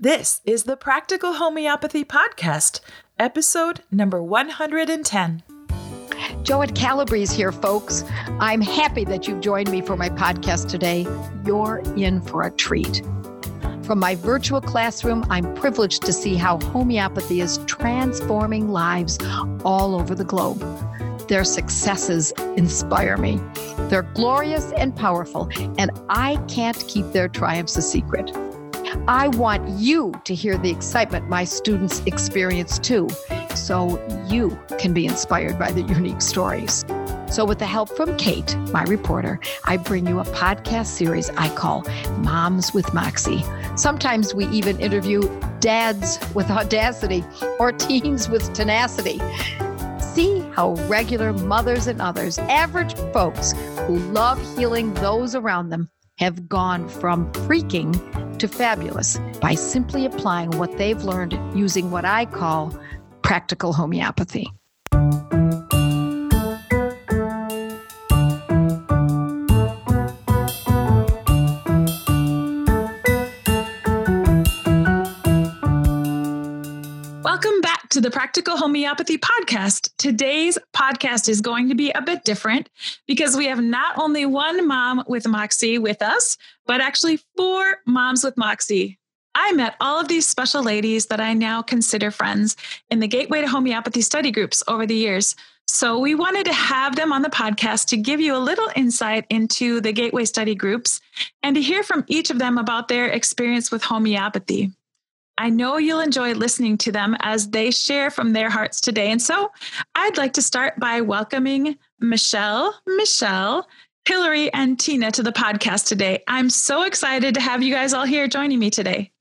This is the Practical Homeopathy Podcast, episode number 110. Joette Calabrese here, folks. I'm happy that you've joined me for my podcast today. You're in for a treat. From my virtual classroom, I'm privileged to see how homeopathy is transforming lives all over the globe. Their successes inspire me. They're glorious and powerful, and I can't keep their triumphs a secret. I want you to hear the excitement my students experience too, so you can be inspired by the unique stories. So with the help from Kate, my reporter, I bring you a podcast series I call Moms with Moxie. Sometimes we even interview dads with audacity or teens with tenacity. See how regular mothers and others, average folks who love healing those around them, have gone from freaking to fabulous by simply applying what they've learned using what I call practical homeopathy. Welcome back to the Practical Homeopathy Podcast. Today's podcast is going to be a bit different because we have not only one mom with Moxie with us, but actually four moms with Moxie. I met all of these special ladies that I now consider friends in the Gateway to Homeopathy study groups over the years. So we wanted to have them on the podcast to give you a little insight into the Gateway study groups and to hear from each of them about their experience with homeopathy. I know you'll enjoy listening to them as they share from their hearts today. And so I'd like to start by welcoming Michelle, Hillary, and Tina to the podcast today. I'm so excited to have you guys all here joining me today.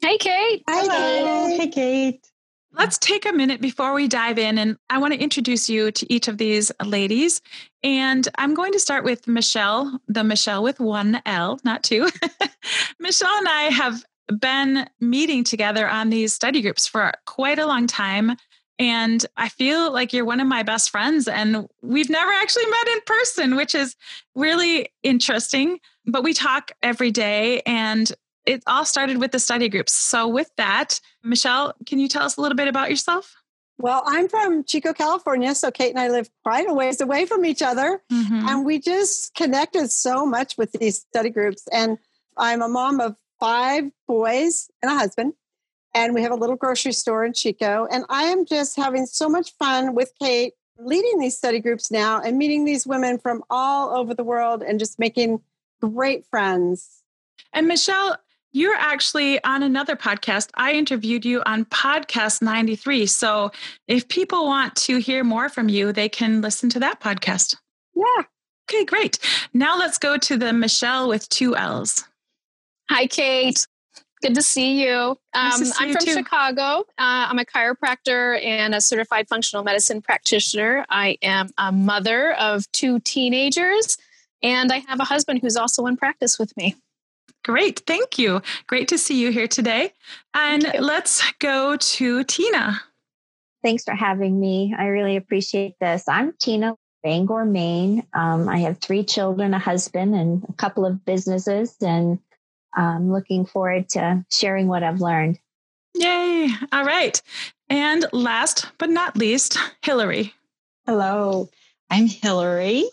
Hey, Kate. Hello. Hey, Kate. Let's take a minute before we dive in, and I want to introduce you to each of these ladies. And I'm going to start with Michelle, the Michelle with one L, not two. Michelle and I have been meeting together on these study groups for quite a long time. And I feel like you're one of my best friends, and we've never actually met in person, which is really interesting, but we talk every day, and it all started with the study groups. So with that, Michelle, can you tell us a little bit about yourself? Well, I'm from Chico, California, so Kate and I live quite a ways away from each other, and we just connected so much with these study groups. And I'm a mom of 5 boys and a husband, and we have a little grocery store in Chico. And I am just having so much fun with Kate leading these study groups now and meeting these women from all over the world and just making great friends. And Michelle, you're actually on another podcast. I interviewed you on podcast 93. So if people want to hear more from you, they can listen to that podcast. Yeah. Okay, great. Now let's go to the Michelle with 2 L's. Hi, Kate. Good to see you. I'm from Chicago. I'm a chiropractor and a certified functional medicine practitioner. I am a mother of 2 teenagers, and I have a husband who's also in practice with me. Great. Thank you. Great to see you here today. And let's go to Tina. Thanks for having me. I really appreciate this. I'm Tina, Bangor, Maine. I have 3 children, a husband, and a couple of businesses, and I'm looking forward to sharing what I've learned. Yay. All right. And last but not least, Hillary. Hello, I'm Hillary,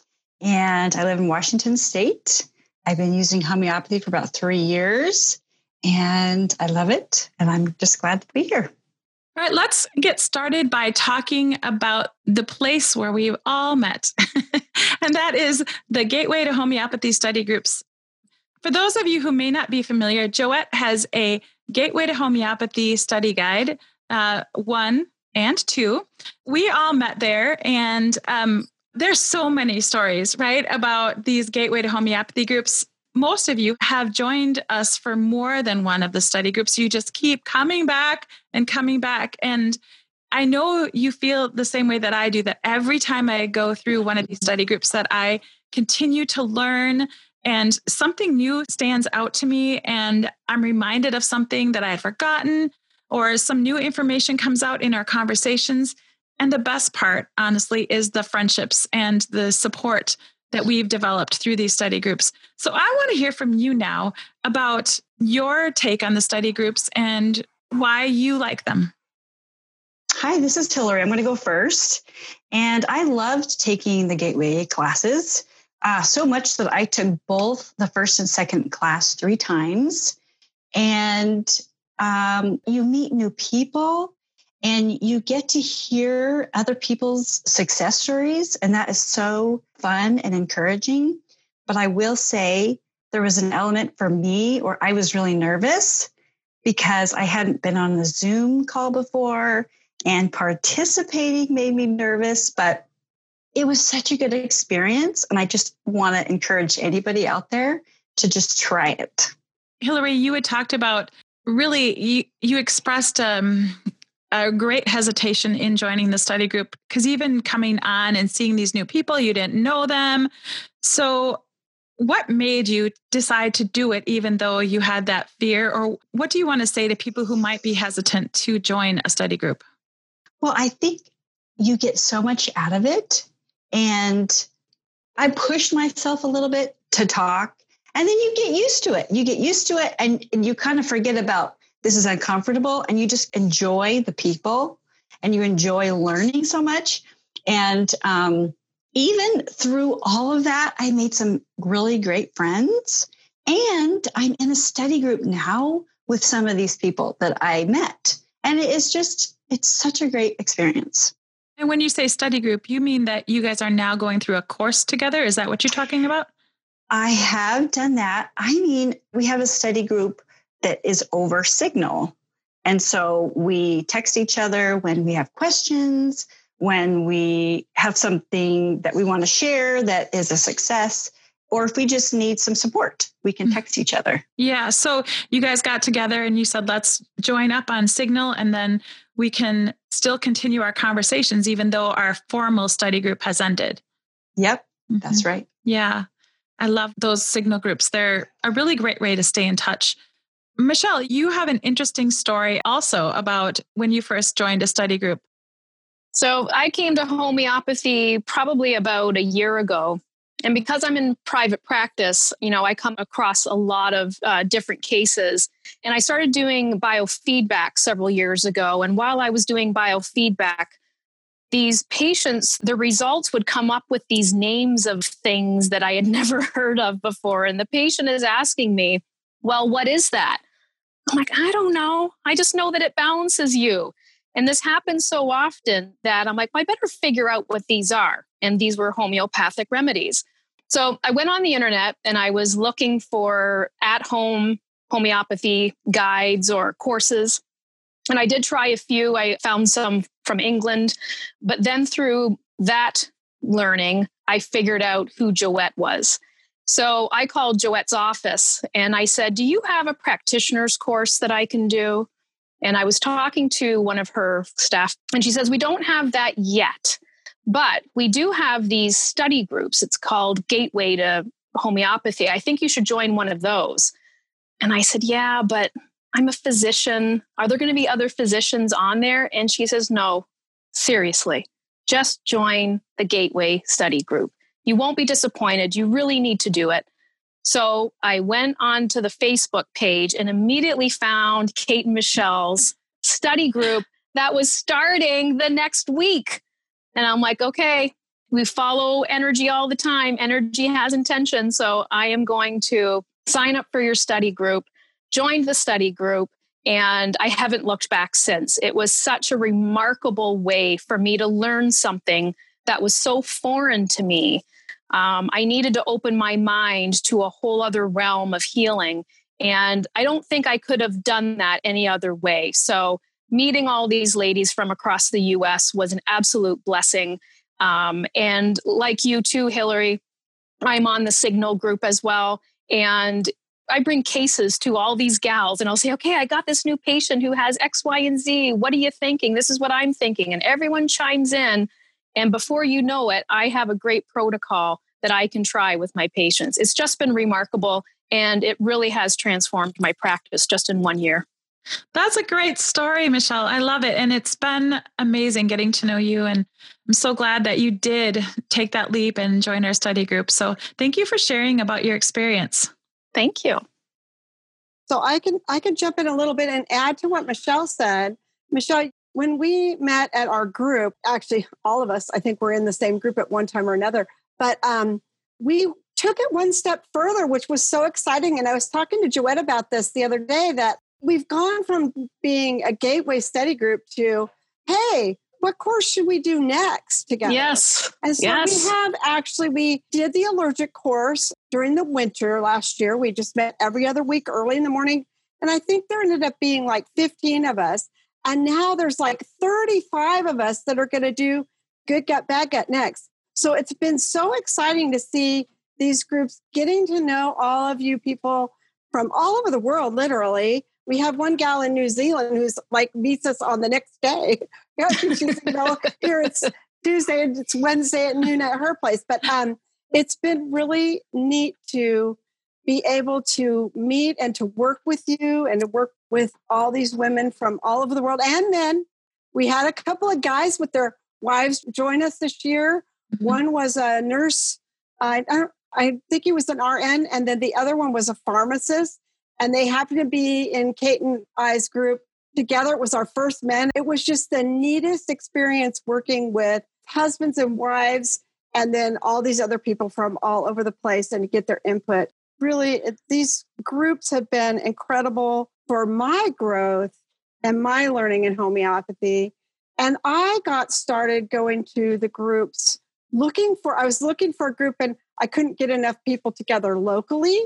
and I live in Washington State. I've been using homeopathy for about 3 years, and I love it. And I'm just glad to be here. All right, let's get started by talking about the place where we've all met, and that is the Gateway to Homeopathy Study Groups. For those of you who may not be familiar, Joette has a Gateway to Homeopathy study guide, 1 and 2. We all met there, and there's so many stories, right, about these Gateway to Homeopathy groups. Most of you have joined us for more than one of the study groups. You just keep coming back and coming back. And I know you feel the same way that I do, that every time I go through one of these study groups that I continue to learn, and something new stands out to me, and I'm reminded of something that I had forgotten, or some new information comes out in our conversations. And the best part, honestly, is the friendships and the support that we've developed through these study groups. So I want to hear from you now about your take on the study groups and why you like them. Hi, this is Hillary. I'm going to go first. And I loved taking the Gateway classes so much that I took both the first and second class 3 times. And you meet new people and you get to hear other people's success stories. And that is so fun and encouraging. But I will say there was an element for me where I was really nervous because I hadn't been on a Zoom call before. And participating made me nervous, but it was such a good experience. And I just want to encourage anybody out there to just try it. Hillary, you had talked about really, you expressed a great hesitation in joining the study group because even coming on and seeing these new people, you didn't know them. So what made you decide to do it even though you had that fear? Or what do you want to say to people who might be hesitant to join a study group? Well, I think you get so much out of it. And I pushed myself a little bit to talk. And then you get used to it. You get used to it and you kind of forget about this is uncomfortable and you just enjoy the people and you enjoy learning so much. And even through all of that, I made some really great friends. And I'm in a study group now with some of these people that I met. And it is just... it's such a great experience. And when you say study group, you mean that you guys are now going through a course together? Is that what you're talking about? I have done that. I mean, we have a study group that is over Signal. And so we text each other when we have questions, when we have something that we want to share that is a success, or if we just need some support, we can text each other. Yeah. So you guys got together and you said, let's join up on Signal and then we can still continue our conversations, even though our formal study group has ended. Yep, that's right. Yeah. I love those Signal groups. They're a really great way to stay in touch. Michelle, you have an interesting story also about when you first joined a study group. So I came to homeopathy probably about a year ago. And because I'm in private practice, you know, I come across a lot of different cases. And I started doing biofeedback several years ago. And while I was doing biofeedback, these patients, the results would come up with these names of things that I had never heard of before. And the patient is asking me, well, what is that? I'm like, I don't know. I just know that it balances you. And this happens so often that I'm like, well, I better figure out what these are. And these were homeopathic remedies. So I went on the internet and I was looking for at-home homeopathy guides or courses. And I did try a few. I found some from England. But then through that learning, I figured out who Joette was. So I called Joette's office and I said, do you have a practitioner's course that I can do? And I was talking to one of her staff and she says, we don't have that yet, but we do have these study groups. It's called Gateway to Homeopathy. I think you should join one of those. And I said, yeah, but I'm a physician. Are there going to be other physicians on there? And she says, no, seriously, just join the Gateway study group. You won't be disappointed. You really need to do it. So I went onto the Facebook page and immediately found Kate and Michelle's study group that was starting the next week. And I'm like, okay, we follow energy all the time. Energy has intention. So I am going to sign up for your study group, joined the study group, and I haven't looked back since. It was such a remarkable way for me to learn something that was so foreign to me. I needed to open my mind to a whole other realm of healing. And I don't think I could have done that any other way. So meeting all these ladies from across the U.S. was an absolute blessing. And like you too, Hillary, I'm on the Signal group as well. And I bring cases to all these gals and I'll say, okay, I got this new patient who has X, Y, and Z. What are you thinking? This is what I'm thinking. And everyone chimes in. And before you know it, I have a great protocol that I can try with my patients. It's just been remarkable, and it really has transformed my practice just in 1 year. That's a great story, Michelle. I love it. And it's been amazing getting to know you. And I'm so glad that you did take that leap and join our study group. So thank you for sharing about your experience. Thank you. So I can jump in a little bit and add to what Michelle said. Michelle, when we met at our group, actually all of us, I think we're in the same group at one time or another, but we took it one step further, which was so exciting. And I was talking to Joette about this the other day, that we've gone from being a gateway study group to, hey, what course should we do next together? Yes. And so yes. We did the allergic course during the winter last year. We just met every other week early in the morning. And I think there ended up being like 15 of us. And now there's like 35 of us that are going to do good gut, bad gut next. So it's been so exciting to see these groups, getting to know all of you people from all over the world, literally. We have one gal in New Zealand who's like meets us on the next day. She's, here it's Tuesday and it's Wednesday at noon at her place. But it's been really neat to be able to meet and to work with you and to work with all these women from all over the world. And then we had a couple of guys with their wives join us this year. Mm-hmm. One was a nurse. I think he was an RN. And then the other one was a pharmacist. And they happened to be in Kate and I's group together. It was our first men. It was just the neatest experience working with husbands and wives, and then all these other people from all over the place, and to get their input. Really, these groups have been incredible for my growth and my learning in homeopathy. And I got started going to the groups I was looking for a group, and I couldn't get enough people together locally.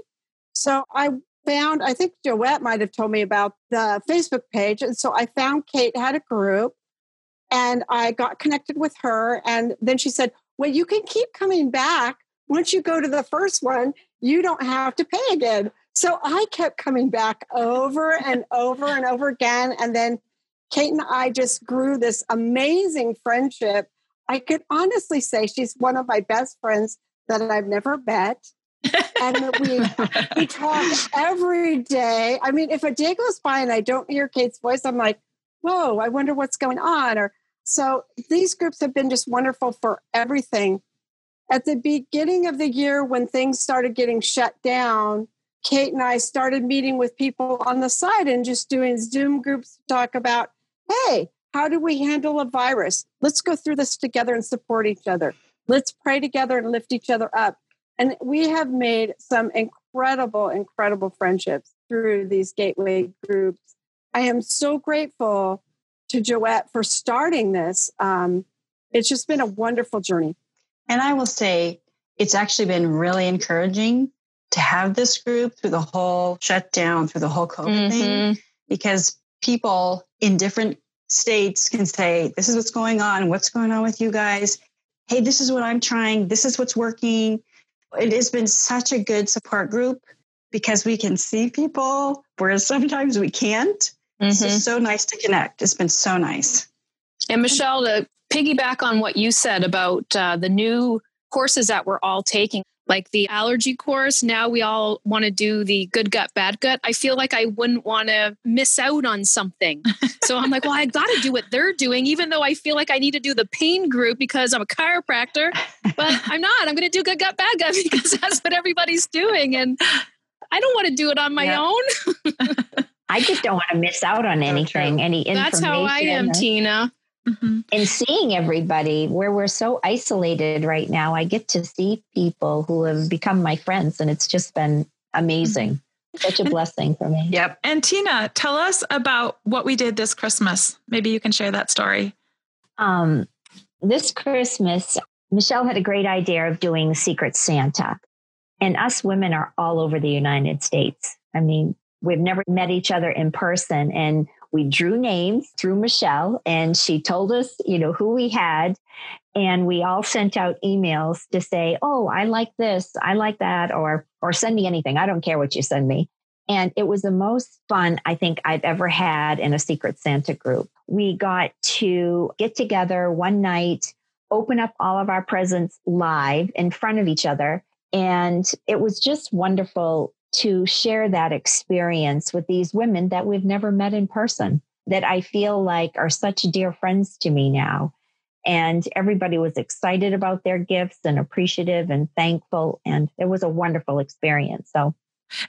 So I think Joette might have told me about the Facebook page. And so I found Kate had a group and I got connected with her. And then she said, well, you can keep coming back. Once you go to the first one, you don't have to pay again. So I kept coming back over and over and over again. And then Kate and I just grew this amazing friendship. I could honestly say she's one of my best friends that I've never met. And we talk every day. I mean, if a day goes by and I don't hear Kate's voice, I'm like, whoa, I wonder what's going on. So these groups have been just wonderful for everything. At the beginning of the year, when things started getting shut down, Kate and I started meeting with people on the side and just doing Zoom groups to talk about, hey, how do we handle a virus? Let's go through this together and support each other. Let's pray together and lift each other up. And we have made some incredible, incredible friendships through these gateway groups. I am so grateful to Joette for starting this. It's just been a wonderful journey. And I will say it's actually been really encouraging to have this group through the whole shutdown, through the whole COVID thing, because people in different states can say, this is what's going on with you guys. Hey, this is what I'm trying. This is what's working. It has been such a good support group because we can see people, whereas sometimes we can't. It's so nice to connect. It's been so nice. And Michelle, to piggyback on what you said about the new courses that we're all taking, like the allergy course, now we all want to do the good gut, bad gut. I feel like I wouldn't want to miss out on something. So I'm like, well, I got to do what they're doing, even though I feel like I need to do the pain group because I'm a chiropractor, but I'm not. I'm going to do good gut, bad gut because that's what everybody's doing. And I don't want to do it on my own. I just don't want to miss out on anything, any information. That's how I am, Tina. Mm-hmm. And seeing everybody where we're so isolated right now, I get to see people who have become my friends, and it's just been amazing. Such a blessing for me. Yep. And Tina, tell us about what we did this Christmas. Maybe you can share that story. This Christmas, Michelle had a great idea of doing Secret Santa, and us women are all over the United States. I mean, we've never met each other in person, and we drew names through Michelle, and she told us, who we had. And we all sent out emails to say, oh, I like this, I like that, or send me anything. I don't care what you send me. And it was the most fun I think I've ever had in a Secret Santa group. We got to get together one night, open up all of our presents live in front of each other. And it was just wonderful to share that experience with these women that we've never met in person, that I feel like are such dear friends to me now. And everybody was excited about their gifts and appreciative and thankful. And it was a wonderful experience. So.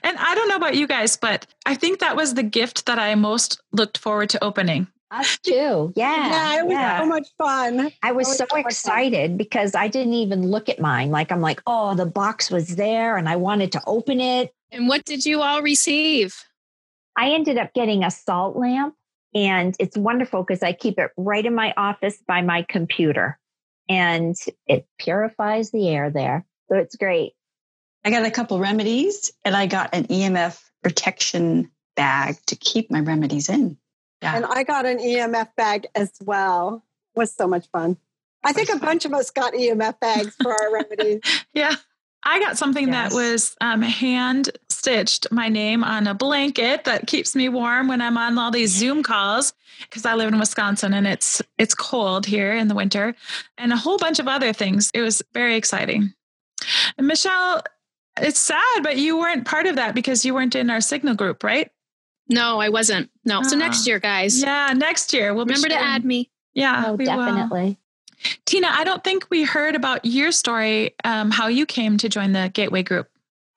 And I don't know about you guys, but I think that was the gift that I most looked forward to opening. Us too. Yeah. It was so much fun. I was so excited because I didn't even look at mine. Like, I'm like, oh, the box was there and I wanted to open it. And what did you all receive? I ended up getting a salt lamp, and it's wonderful because I keep it right in my office by my computer, and it purifies the air there. So it's great. I got a couple remedies, and I got an EMF protection bag to keep my remedies in. Yeah. And I got an EMF bag as well. It was so much fun. I think a bunch of us got EMF bags for our remedies. Yeah. I got something that was hand stitched my name on a blanket that keeps me warm when I'm on all these Zoom calls, because I live in Wisconsin and it's cold here in the winter, and a whole bunch of other things. It was very exciting. And Michelle, it's sad, but you weren't part of that because you weren't in our Signal group, right? No, I wasn't. No. So next year, guys. Yeah, next year. We'll remember to add me. Yeah, oh, definitely. Will. Tina, I don't think we heard about your story, how you came to join the Gateway group.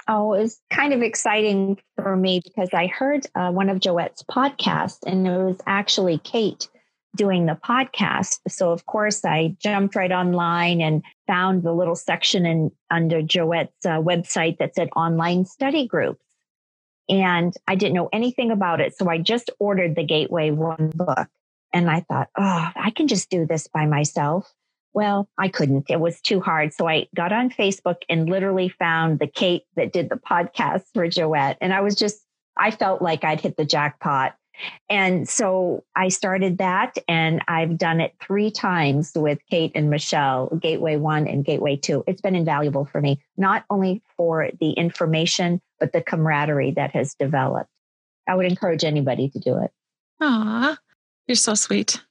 Oh, it was kind of exciting for me because I heard one of Joette's podcasts, and it was actually Kate doing the podcast. So, of course, I jumped right online and found the little section under Joette's website that said online study groups. And I didn't know anything about it. So I just ordered the Gateway One book. And I thought, oh, I can just do this by myself. Well, I couldn't. It was too hard. So I got on Facebook and literally found the Kate that did the podcast for Joette. And I was just, I felt like I'd hit the jackpot. And so I started that, and I've done it 3 times with Kate and Michelle, Gateway 1 and Gateway 2. It's been invaluable for me, not only for the information, but the camaraderie that has developed. I would encourage anybody to do it. Aww. You're so sweet.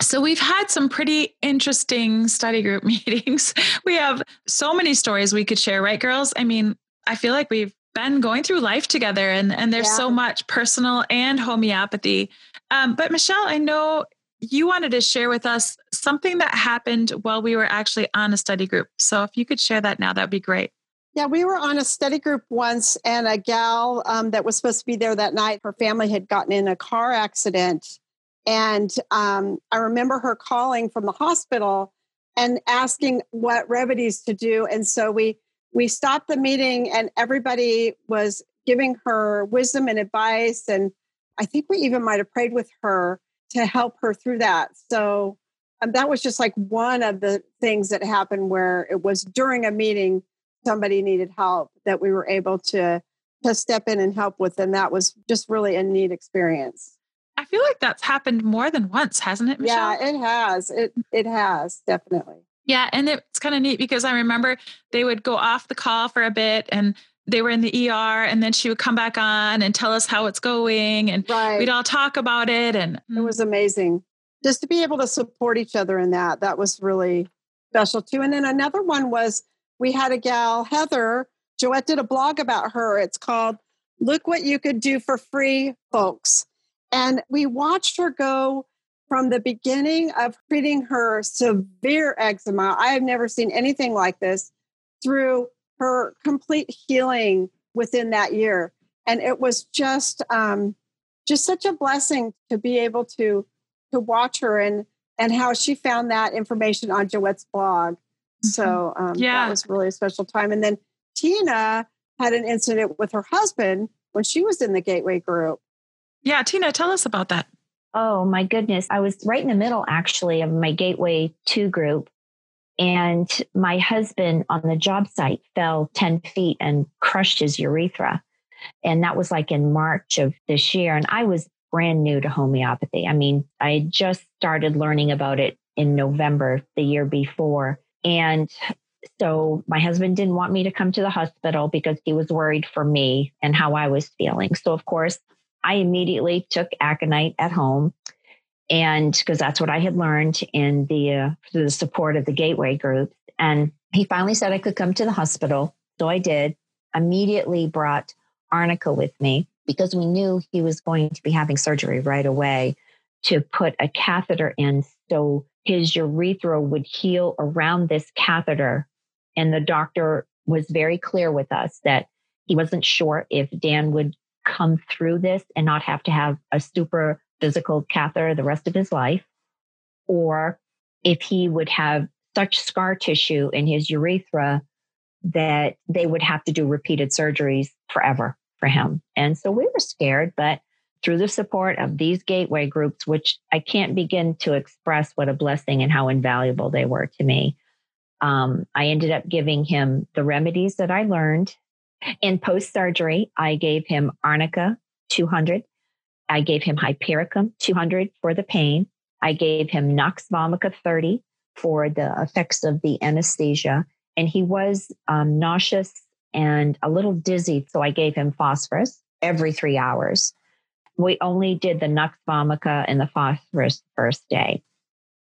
So we've had some pretty interesting study group meetings. We have so many stories we could share, right, girls? I mean, I feel like we've been going through life together, and there's so much personal and homeopathy. But Michelle, I know you wanted to share with us something that happened while we were actually on a study group. So if you could share that now, that'd be great. Yeah, we were on a study group once, and a gal that was supposed to be there that night, her family had gotten in a car accident. And I remember her calling from the hospital and asking what remedies to do. And so we stopped the meeting, and everybody was giving her wisdom and advice. And I think we even might have prayed with her to help her through that. So that was just like one of the things that happened, where it was during a meeting, somebody needed help that we were able to step in and help with. And that was just really a neat experience. I feel like that's happened more than once, hasn't it, Michelle? Yeah, it has. It has, definitely. Yeah, and it's kind of neat because I remember they would go off the call for a bit, and they were in the ER, and then she would come back on and tell us how it's going, and we'd all talk about it. And it was amazing just to be able to support each other in that. That was really special too. And then another one was, we had a gal, Heather. Joette did a blog about her. It's called Look What You Could Do for Free, Folks. And we watched her go from the beginning of treating her severe eczema, I have never seen anything like this, through her complete healing within that year. And it was just such a blessing to be able to watch her and how she found that information on Joette's blog. So that was really a special time. And then Tina had an incident with her husband when she was in the Gateway group. Yeah, Tina, tell us about that. Oh, my goodness. I was right in the middle, actually, of my Gateway 2 group. And my husband on the job site fell 10 feet and crushed his urethra. And that was like in March of this year. And I was brand new to homeopathy. I mean, I just started learning about it in November the year before. And so my husband didn't want me to come to the hospital because he was worried for me and how I was feeling. So, of course, I immediately took Aconite at home, and because that's what I had learned in the support of the Gateway group. And he finally said I could come to the hospital. So I did. Immediately brought Arnica with me because we knew he was going to be having surgery right away to put a catheter in so his urethra would heal around this catheter. And the doctor was very clear with us that he wasn't sure if Dan would come through this and not have to have a super physical catheter the rest of his life, or if he would have such scar tissue in his urethra that they would have to do repeated surgeries forever for him. And so we were scared, but through the support of these gateway groups, which I can't begin to express what a blessing and how invaluable they were to me, I ended up giving him the remedies that I learned. And post-surgery, I gave him Arnica 200. I gave him Hypericum 200 for the pain. I gave him Nux Vomica 30 for the effects of the anesthesia. And he was nauseous and a little dizzy. So I gave him Phosphorus every 3 hours. We only did the Nux Vomica and the Phosphorus first day.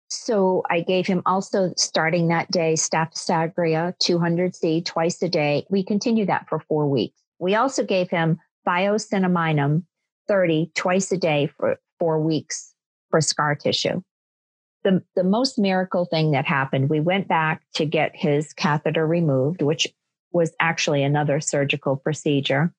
So I gave him also, starting that day, Staphysagria 200C twice a day. We continued that for 4 weeks. We also gave him Biocenaminum 30 twice a day for 4 weeks for scar tissue. The most miracle thing that happened, we went back to get his catheter removed, which was actually another surgical procedure.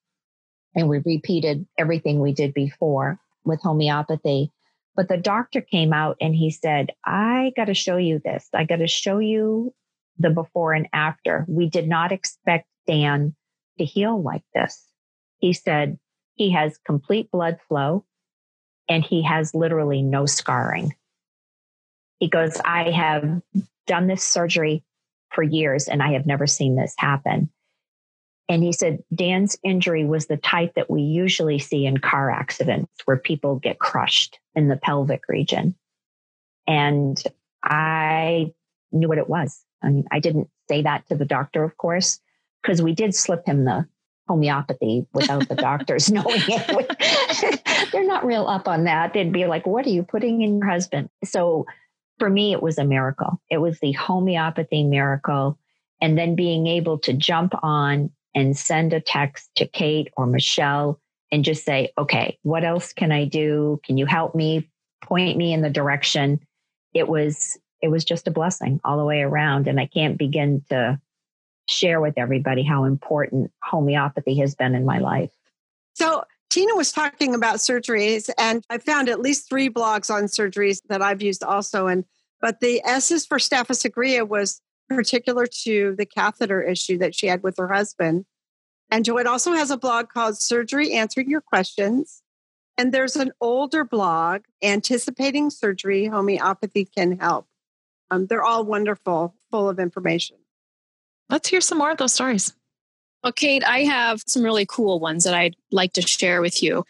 And we repeated everything we did before with homeopathy. But the doctor came out and he said, I got to show you this. I got to show you the before and after. We did not expect Dan to heal like this. He said he has complete blood flow and he has literally no scarring. He goes, I have done this surgery for years and I have never seen this happen. And he said, Dan's injury was the type that we usually see in car accidents where people get crushed in the pelvic region. And I knew what it was. I mean, I didn't say that to the doctor, of course, because we did slip him the homeopathy without the doctors knowing it. They're not real up on that. They'd be like, what are you putting in your husband? So for me, it was a miracle. It was the homeopathy miracle. And then being able to jump on and send a text to Kate or Michelle and just say, okay, what else can I do? Can you help me? Point me in the direction. It was just a blessing all the way around. And I can't begin to share with everybody how important homeopathy has been in my life. So Tina was talking about surgeries, and I found at least 3 blogs on surgeries that I've used also. But the S is for Staphysagria was particular to the catheter issue that she had with her husband. And Joette also has a blog called Surgery Answering Your Questions. And there's an older blog, Anticipating Surgery, Homeopathy Can Help. They're all wonderful, full of information. Let's hear some more of those stories. Well, Kate, I have some really cool ones that I'd like to share with you.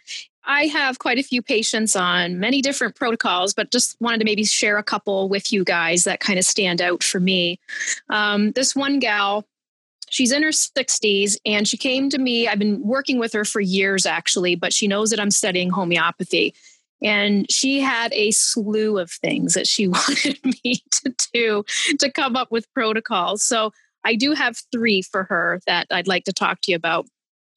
I have quite a few patients on many different protocols, but just wanted to maybe share a couple with you guys that kind of stand out for me. This one gal, she's in her 60s and she came to me. I've been working with her for years, actually, but she knows that I'm studying homeopathy. And she had a slew of things that she wanted me to do to come up with protocols. So I do have 3 for her that I'd like to talk to you about.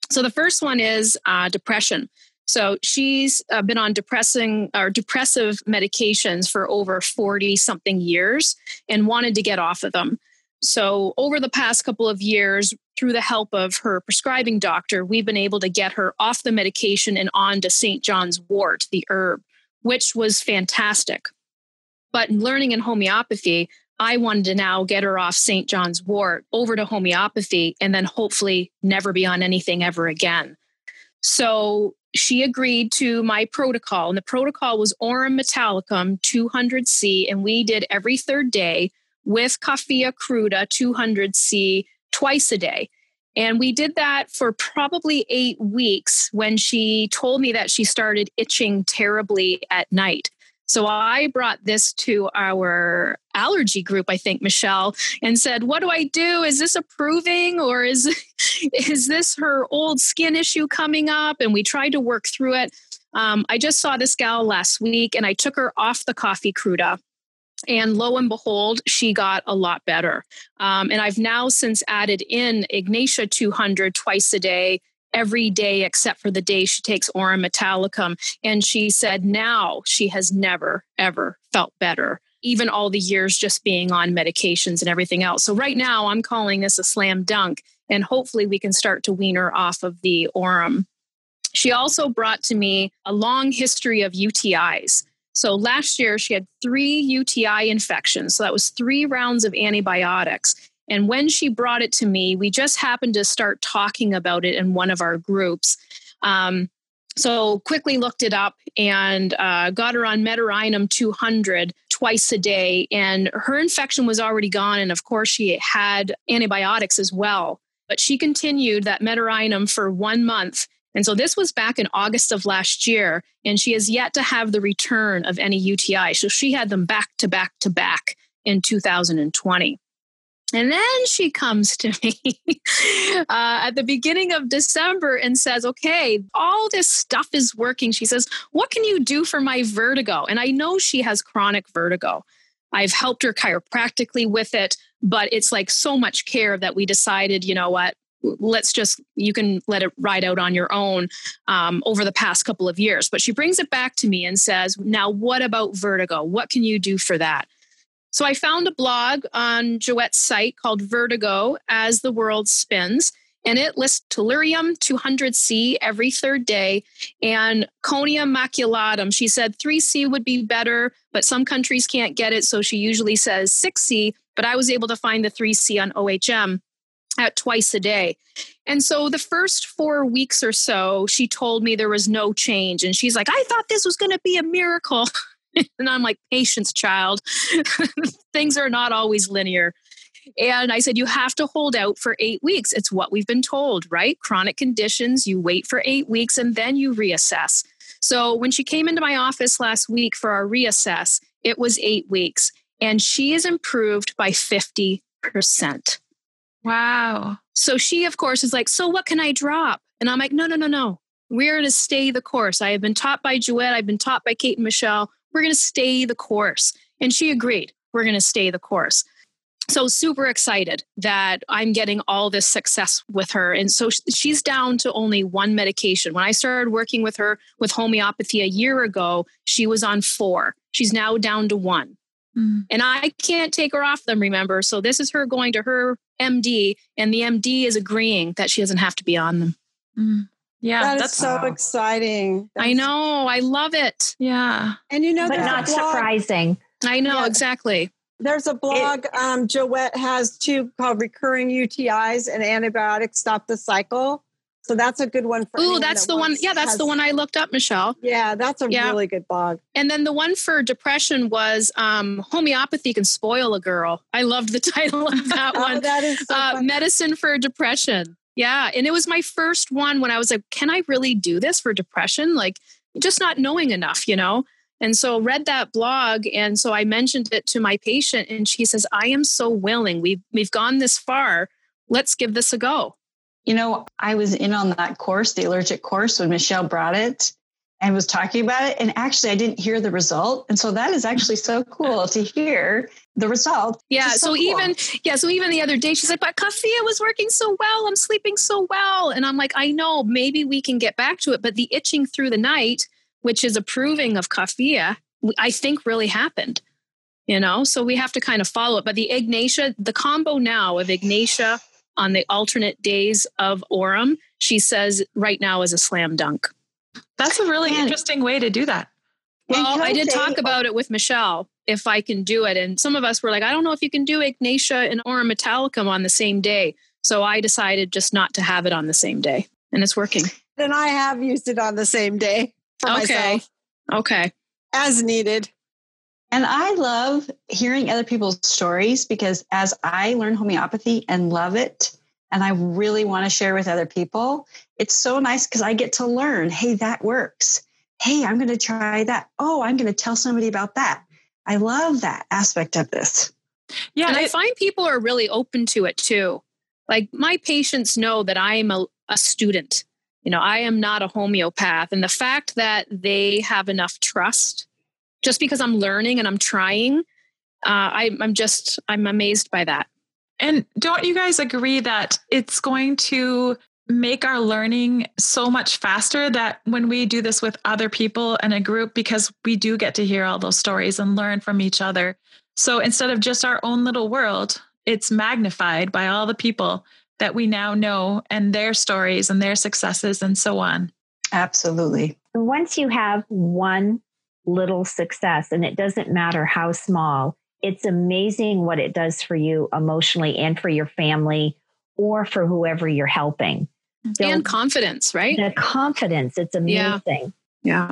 So the first one is depression. So she's been on depressive medications for over 40-something years and wanted to get off of them. So over the past couple of years, through the help of her prescribing doctor, we've been able to get her off the medication and on to St. John's wort, the herb, which was fantastic. But in learning in homeopathy, I wanted to now get her off St. John's wort over to homeopathy and then hopefully never be on anything ever again. So she agreed to my protocol, and the protocol was Aurum Metallicum 200C, and we did every 3rd day with Coffea Cruda 200C twice a day. And we did that for probably 8 weeks when she told me that she started itching terribly at night. So I brought this to our allergy group, I think, Michelle, and said, what do I do? Is this approving, or is this her old skin issue coming up? And we tried to work through it. I just saw this gal last week and I took her off the Coffea Cruda. And lo and behold, she got a lot better. And I've now since added in Ignatia 200 twice a day every day except for the day she takes Aurum Metallicum. And she said now she has never, ever felt better, even all the years just being on medications and everything else. So right now I'm calling this a slam dunk, and hopefully we can start to wean her off of the Aurum. She also brought to me a long history of UTIs. So last year she had 3 UTI infections. So that was 3 rounds of antibiotics. And when she brought it to me, we just happened to start talking about it in one of our groups. So quickly looked it up and got her on Metrinum 200 twice a day. And her infection was already gone. And of course she had antibiotics as well. But she continued that Metrinum for 1 month. And so this was back in August of last year, and she has yet to have the return of any UTI. So she had them back to back to back in 2020. And then she comes to me at the beginning of December and says, okay, all this stuff is working. She says, what can you do for my vertigo? And I know she has chronic vertigo. I've helped her chiropractically with it, but it's like so much care that we decided, you know what? Let's just, you can let it ride out on your own over the past couple of years. But she brings it back to me and says, now, what about vertigo? What can you do for that? So I found a blog on Joette's site called Vertigo as the World Spins. And it lists Tellurium 200C every 3rd day and Conium Maculatum. She said 3C would be better, but some countries can't get it. So she usually says 6C, but I was able to find the 3C on OHM at twice a day. And so the first 4 weeks or so, she told me there was no change. And she's like, I thought this was going to be a miracle. And I'm like, patience, child. Things are not always linear. And I said, you have to hold out for 8 weeks. It's what we've been told, right? Chronic conditions, you wait for 8 weeks and then you reassess. So when she came into my office last week for our reassess, it was 8 weeks. And she is improved by 50%. Wow. So she, of course, is like, so what can I drop? And I'm like, no. We're going to stay the course. I have been taught by Joette. I've been taught by Kate and Michelle. We're going to stay the course. And she agreed. We're going to stay the course. So super excited that I'm getting all this success with her. And so she's down to only 1 medication. When I started working with her with homeopathy a year ago, she was on 4. She's now down to 1. And I can't take her off them, remember? So this is her going to her MD, and the MD is agreeing that she doesn't have to be on them. Yeah. That's so exciting. I know. I love it. Yeah. And you know, but not surprising. I know. Yeah. Exactly. There's a blog Joette has too called Recurring UTIs and Antibiotics Stop the Cycle. So that's a good one. Oh, that's the one. Yeah, that's the one I looked up, Michelle. Yeah, that's a really good blog. And then the one for depression was Homeopathy Can Spoil a Girl. I loved the title of that one. That is so Medicine for Depression. Yeah. And it was my first one when I was like, can I really do this for depression? Like just not knowing enough, you know? And so read that blog. And so I mentioned it to my patient and she says, I am so willing. We've gone this far. Let's give this a go. You know, I was in on that course, the allergic course, when Michelle brought it and was talking about it. And actually, I didn't hear the result. And so that is actually so cool to hear the result. Yeah. So cool. So even the other day, she's like, but Coffea was working so well. I'm sleeping so well. And I'm like, I know, maybe we can get back to it. But the itching through the night, which is approving of Coffea, I think really happened, you know? So we have to kind of follow it. But the Ignatia, the combo now of Ignatia on the alternate days of Aurum, she says right now is a slam dunk. That's a really interesting way to do that. Well, I did talk about it with Michelle, if I can do it. And some of us were like, I don't know if you can do Ignatia and Aurum Metallicum on the same day. So I decided just not to have it on the same day. And it's working. Then I have used it on the same day for myself. Okay. As needed. And I love hearing other people's stories because as I learn homeopathy and love it, and I really want to share with other people, it's so nice because I get to learn, hey, that works. Hey, I'm going to try that. Oh, I'm going to tell somebody about that. I love that aspect of this. Yeah. And I find people are really open to it too. Like my patients know that I'm a student. You know, I am not a homeopath. And the fact that they have enough trust just because I'm learning and I'm trying, I'm amazed by that. And don't you guys agree that it's going to make our learning so much faster that when we do this with other people in a group, because we do get to hear all those stories and learn from each other. So instead of just our own little world, it's magnified by all the people that we now know and their stories and their successes and so on. Absolutely. Once you have one little success, and it doesn't matter how small, it's amazing what it does for you emotionally and for your family or for whoever you're helping. So and confidence, right? The confidence. It's amazing. Yeah.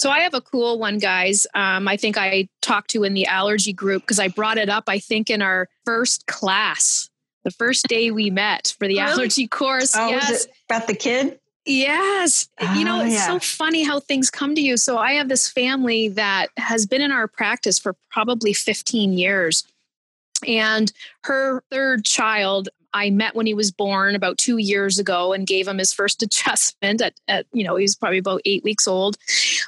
So I have a cool one, guys. I think I talked to in the allergy group because I brought it up, I think, in our first class, the first day we met for the allergy course. Oh, yes. Was it about the kid? Yes. Oh, you know, it's so funny how things come to you. So I have this family that has been in our practice for probably 15 years. And her third child, I met when he was born about 2 years ago and gave him his first adjustment at you know, he was probably about 8 weeks old.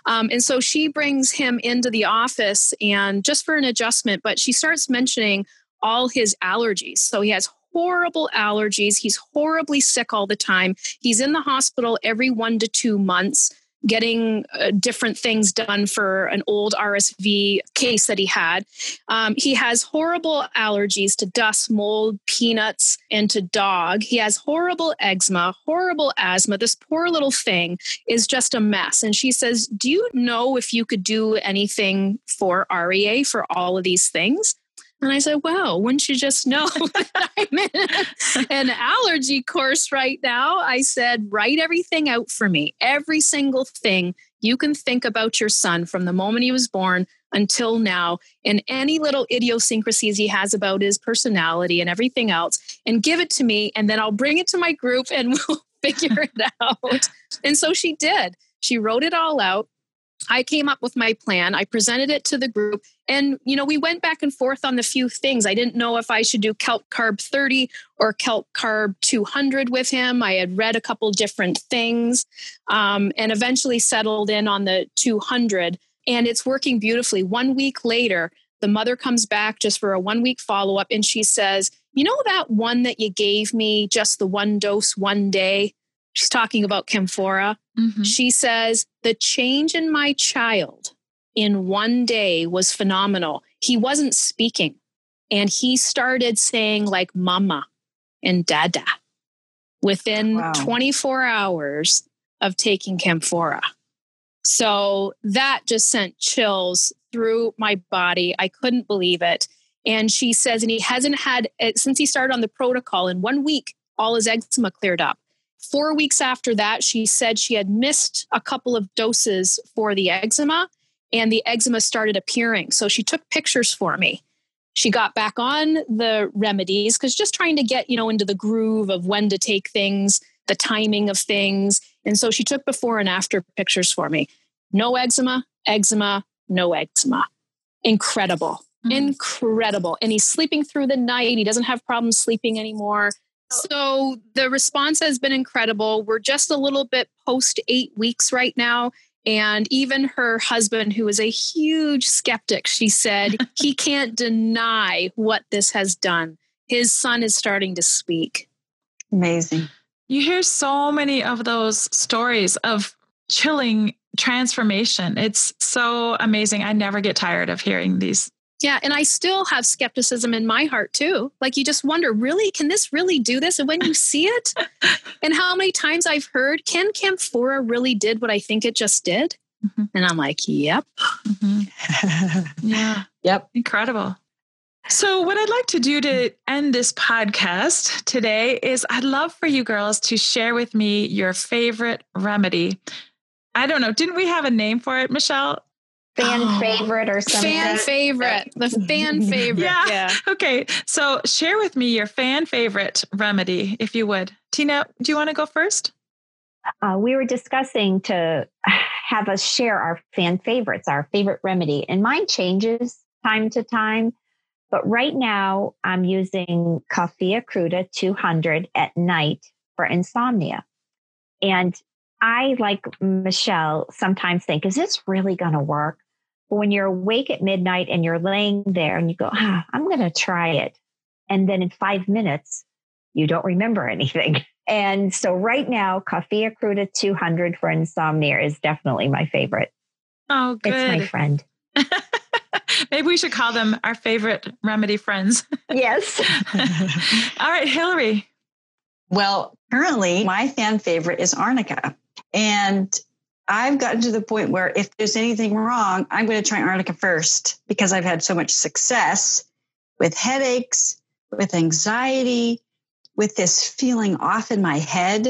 And so she brings him into the office and just for an adjustment, but she starts mentioning all his allergies. So he has horrible allergies. He's horribly sick all the time. He's in the hospital every 1 to 2 months getting different things done for an old RSV case that he had. He has horrible allergies to dust, mold, peanuts, and to dog. He has horrible eczema, horrible asthma. This poor little thing is just a mess. And she says, do you know if you could do anything for REA for all of these things? And I said, wow, wouldn't you just know that I'm in an allergy course right now? I said, write everything out for me. Every single thing you can think about your son from the moment he was born until now, and any little idiosyncrasies he has about his personality and everything else, and give it to me. And then I'll bring it to my group and we'll figure it out. And so she did. She wrote it all out. I came up with my plan. I presented it to the group and, you know, we went back and forth on the few things. I didn't know if I should do Kelp Carb 30 or Kelp Carb 200 with him. I had read a couple different things and eventually settled in on the 200 and it's working beautifully. 1 week later, the mother comes back just for a 1 week follow-up and she says, you know, that one that you gave me, just the one dose one day. She's talking about Camphora. Mm-hmm. She says, the change in my child in 1 day was phenomenal. He wasn't speaking and he started saying like mama and dada within 24 hours of taking Camphora. So that just sent chills through my body. I couldn't believe it. And she says, and he hasn't had, since he started on the protocol in 1 week, all his eczema cleared up. 4 weeks after that, she said she had missed a couple of doses for the eczema and the eczema started appearing. So she took pictures for me. She got back on the remedies because just trying to get, you know, into the groove of when to take things, the timing of things. And so she took before and after pictures for me. No eczema, eczema, no eczema. Incredible, incredible. And he's sleeping through the night. He doesn't have problems sleeping anymore. So the response has been incredible. We're just a little bit post 8 weeks right now. And even her husband, who is a huge skeptic, she said, he can't deny what this has done. His son is starting to speak. Amazing. You hear so many of those stories of chilling transformation. It's so amazing. I never get tired of hearing these. Yeah. And I still have skepticism in my heart too. Like you just wonder, really, can this really do this? And when you see it and how many times I've heard, can Camphora really did what I think it just did? Mm-hmm. And I'm like, yep. Mm-hmm. Yeah. Yep. Incredible. So what I'd like to do to end this podcast today is I'd love for you girls to share with me your favorite remedy. I don't know. Didn't we have a name for it, Michelle? Fan favorite or something. Fan favorite. The fan favorite. Yeah. Okay. So share with me your fan favorite remedy, if you would. Tina, do you want to go first? We were discussing to have us share our fan favorites, our favorite remedy. And mine changes time to time. But right now, I'm using Coffea Cruda 200 at night for insomnia. And I, like Michelle, sometimes think, is this really going to work? But when you're awake at midnight and you're laying there and you go, I'm going to try it. And then in 5 minutes, you don't remember anything. And so right now, Coffea Cruda 200 for insomnia is definitely my favorite. Oh, good. It's my friend. Maybe we should call them our favorite remedy friends. Yes. All right, Hillary. Well, currently my fan favorite is Arnica. And I've gotten to the point where if there's anything wrong, I'm going to try Arnica first because I've had so much success with headaches, with anxiety, with this feeling off in my head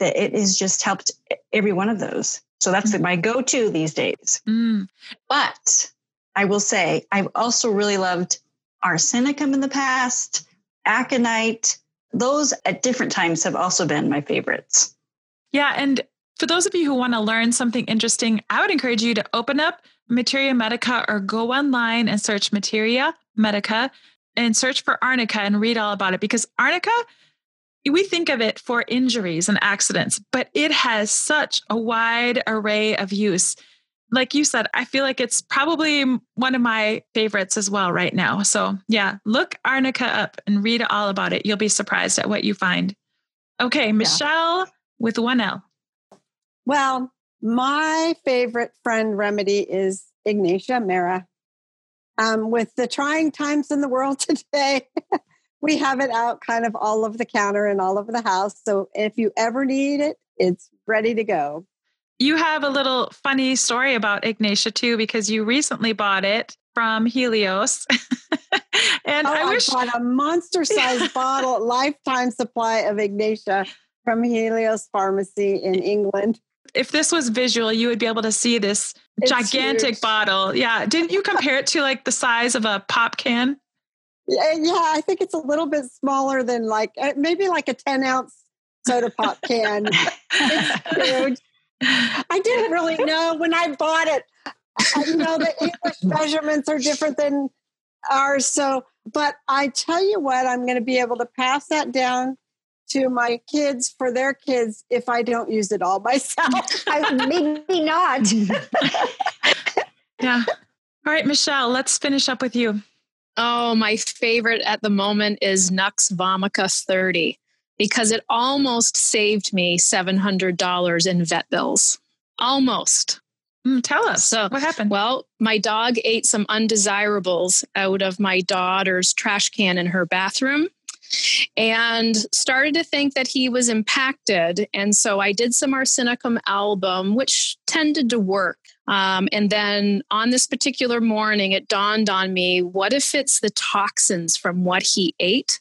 that it has just helped every one of those. So that's my go-to these days. Mm. But I will say I've also really loved Arsenicum in the past, Aconite. Those at different times have also been my favorites. Yeah. And for those of you who want to learn something interesting, I would encourage you to open up Materia Medica or go online and search Materia Medica and search for Arnica and read all about it. Because Arnica, we think of it for injuries and accidents, but it has such a wide array of use. Like you said, I feel like it's probably one of my favorites as well right now. So yeah, look Arnica up and read all about it. You'll be surprised at what you find. Okay, Michelle with one L. Well, my favorite friend remedy is Ignatia Mara. With the trying times in the world today, we have it out kind of all over the counter and all over the house. So if you ever need it, it's ready to go. You have a little funny story about Ignatia too, because you recently bought it from Helios. And I bought a monster-sized bottle, lifetime supply of Ignatia from Helios Pharmacy in England. If this was visual, you would be able to see this it's huge. Bottle. Yeah. Didn't you compare it to like the size of a pop can? Yeah, I think it's a little bit smaller than like, maybe like a 10-ounce soda pop can. It's huge. I didn't really know when I bought it. You know, the English measurements are different than ours. So, but I tell you what, I'm going to be able to pass that down to my kids for their kids if I don't use it all myself. Maybe not. Yeah. All right, Michelle, let's finish up with you. Oh, my favorite at the moment is Nux Vomica 30 because it almost saved me $700 in vet bills. Almost. Tell us. So, what happened? Well, my dog ate some undesirables out of my daughter's trash can in her bathroom. And started to think that he was impacted. And so I did some Arsenicum album, which tended to work. And then on this particular morning, it dawned on me, what if it's the toxins from what he ate?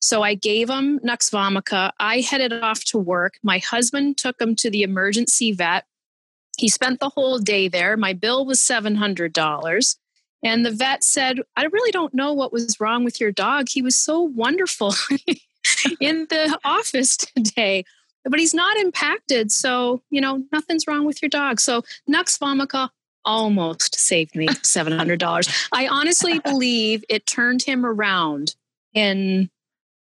So I gave him Nux Vomica. I headed off to work. My husband took him to the emergency vet. He spent the whole day there. My bill was $700. And the vet said, I really don't know what was wrong with your dog. He was so wonderful in the office today, but he's not impacted. So, you know, nothing's wrong with your dog. So Nux Vomica almost saved me $700. I honestly believe it turned him around in,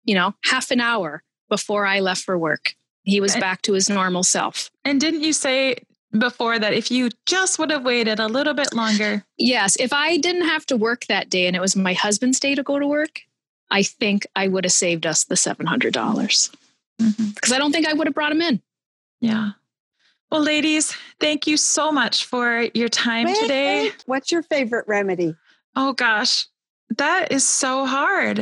you know, half an hour before I left for work. He was back to his normal self. And didn't you say before that if you just would have waited a little bit longer? Yes. If I didn't have to work that day and it was my husband's day to go to work, I think I would have saved us the $700 because I don't think I would have brought him in. Yeah. Well, ladies, thank you so much for your time today. What's your favorite remedy? Oh gosh, that is so hard.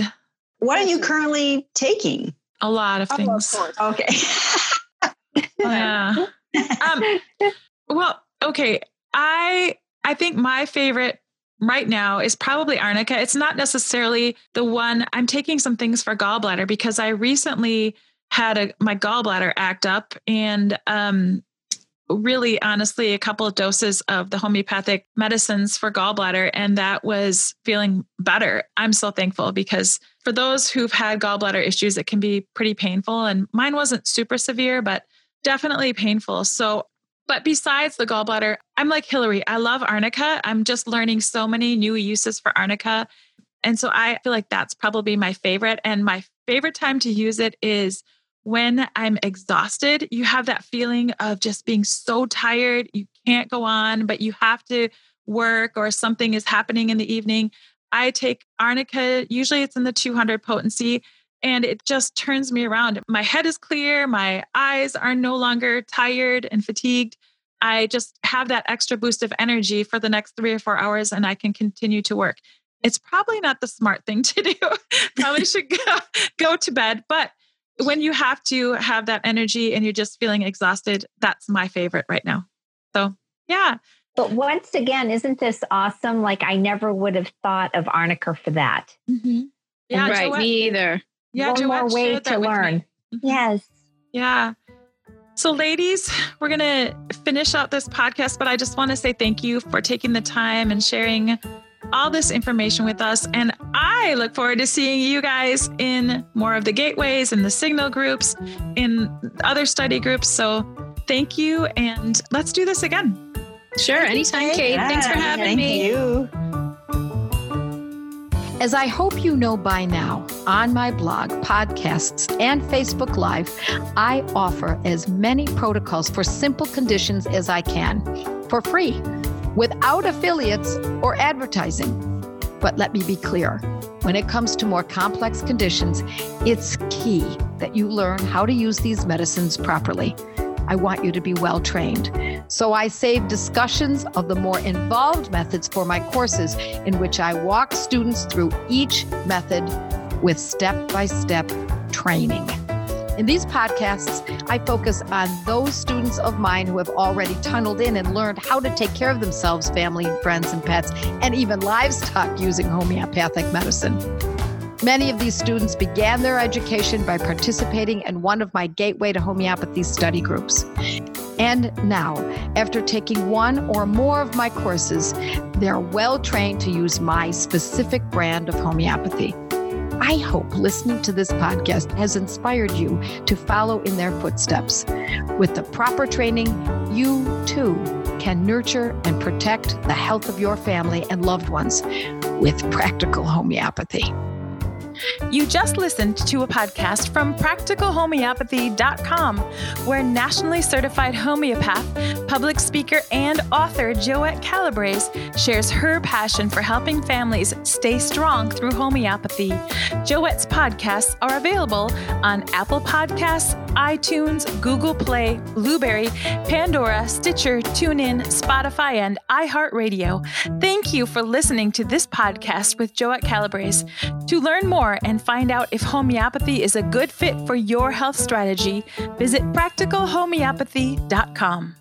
What are you currently taking? A lot of things. Oh, of course. Okay. Yeah. Well, okay. I think my favorite right now is probably Arnica. It's not necessarily the one. I'm taking some things for gallbladder because I recently had my gallbladder act up and, really honestly, a couple of doses of the homeopathic medicines for gallbladder. And that was feeling better. I'm so thankful because for those who've had gallbladder issues, it can be pretty painful and mine wasn't super severe, but definitely painful. So, but besides the gallbladder, I'm like Hillary, I love Arnica. I'm just learning so many new uses for Arnica. And so I feel like that's probably my favorite. And my favorite time to use it is when I'm exhausted. You have that feeling of just being so tired. You can't go on, but you have to work or something is happening in the evening. I take Arnica. Usually it's in the 200 potency. And it just turns me around. My head is clear. My eyes are no longer tired and fatigued. I just have that extra boost of energy for the next 3 or 4 hours, and I can continue to work. It's probably not the smart thing to do. Probably should go to bed. But when you have to have that energy and you're just feeling exhausted, that's my favorite right now. So, yeah. But once again, isn't this awesome? Like, I never would have thought of Arnica for that. Mm-hmm. Yeah, right. Joette, me either. Yeah, one more way to learn. Yes. Yeah. So ladies, we're going to finish out this podcast, but I just want to say thank you for taking the time and sharing all this information with us. And I look forward to seeing you guys in more of the gateways and the signal groups, in other study groups. So thank you. And let's do this again. Sure. Anytime, Kate. Yeah. Thanks for having me. Thank you. As I hope you know by now, on my blog, podcasts, and Facebook Live, I offer as many protocols for simple conditions as I can, for free, without affiliates or advertising. But let me be clear, when it comes to more complex conditions, it's key that you learn how to use these medicines properly. I want you to be well-trained. So I save discussions of the more involved methods for my courses, in which I walk students through each method with step-by-step training. In these podcasts, I focus on those students of mine who have already tunneled in and learned how to take care of themselves, family, friends, and pets, and even livestock using homeopathic medicine. Many of these students began their education by participating in one of my Gateway to Homeopathy study groups. And now, after taking one or more of my courses, they're well trained to use my specific brand of homeopathy. I hope listening to this podcast has inspired you to follow in their footsteps. With the proper training, you too can nurture and protect the health of your family and loved ones with practical homeopathy. You just listened to a podcast from practicalhomeopathy.com, where nationally certified homeopath, public speaker, and author Joette Calabrese shares her passion for helping families stay strong through homeopathy. Joette's podcasts are available on Apple Podcasts, iTunes, Google Play, Blueberry, Pandora, Stitcher, TuneIn, Spotify, and iHeartRadio. Thank you for listening to this podcast with Joette Calabrese. To learn more and find out if homeopathy is a good fit for your health strategy, visit practicalhomeopathy.com.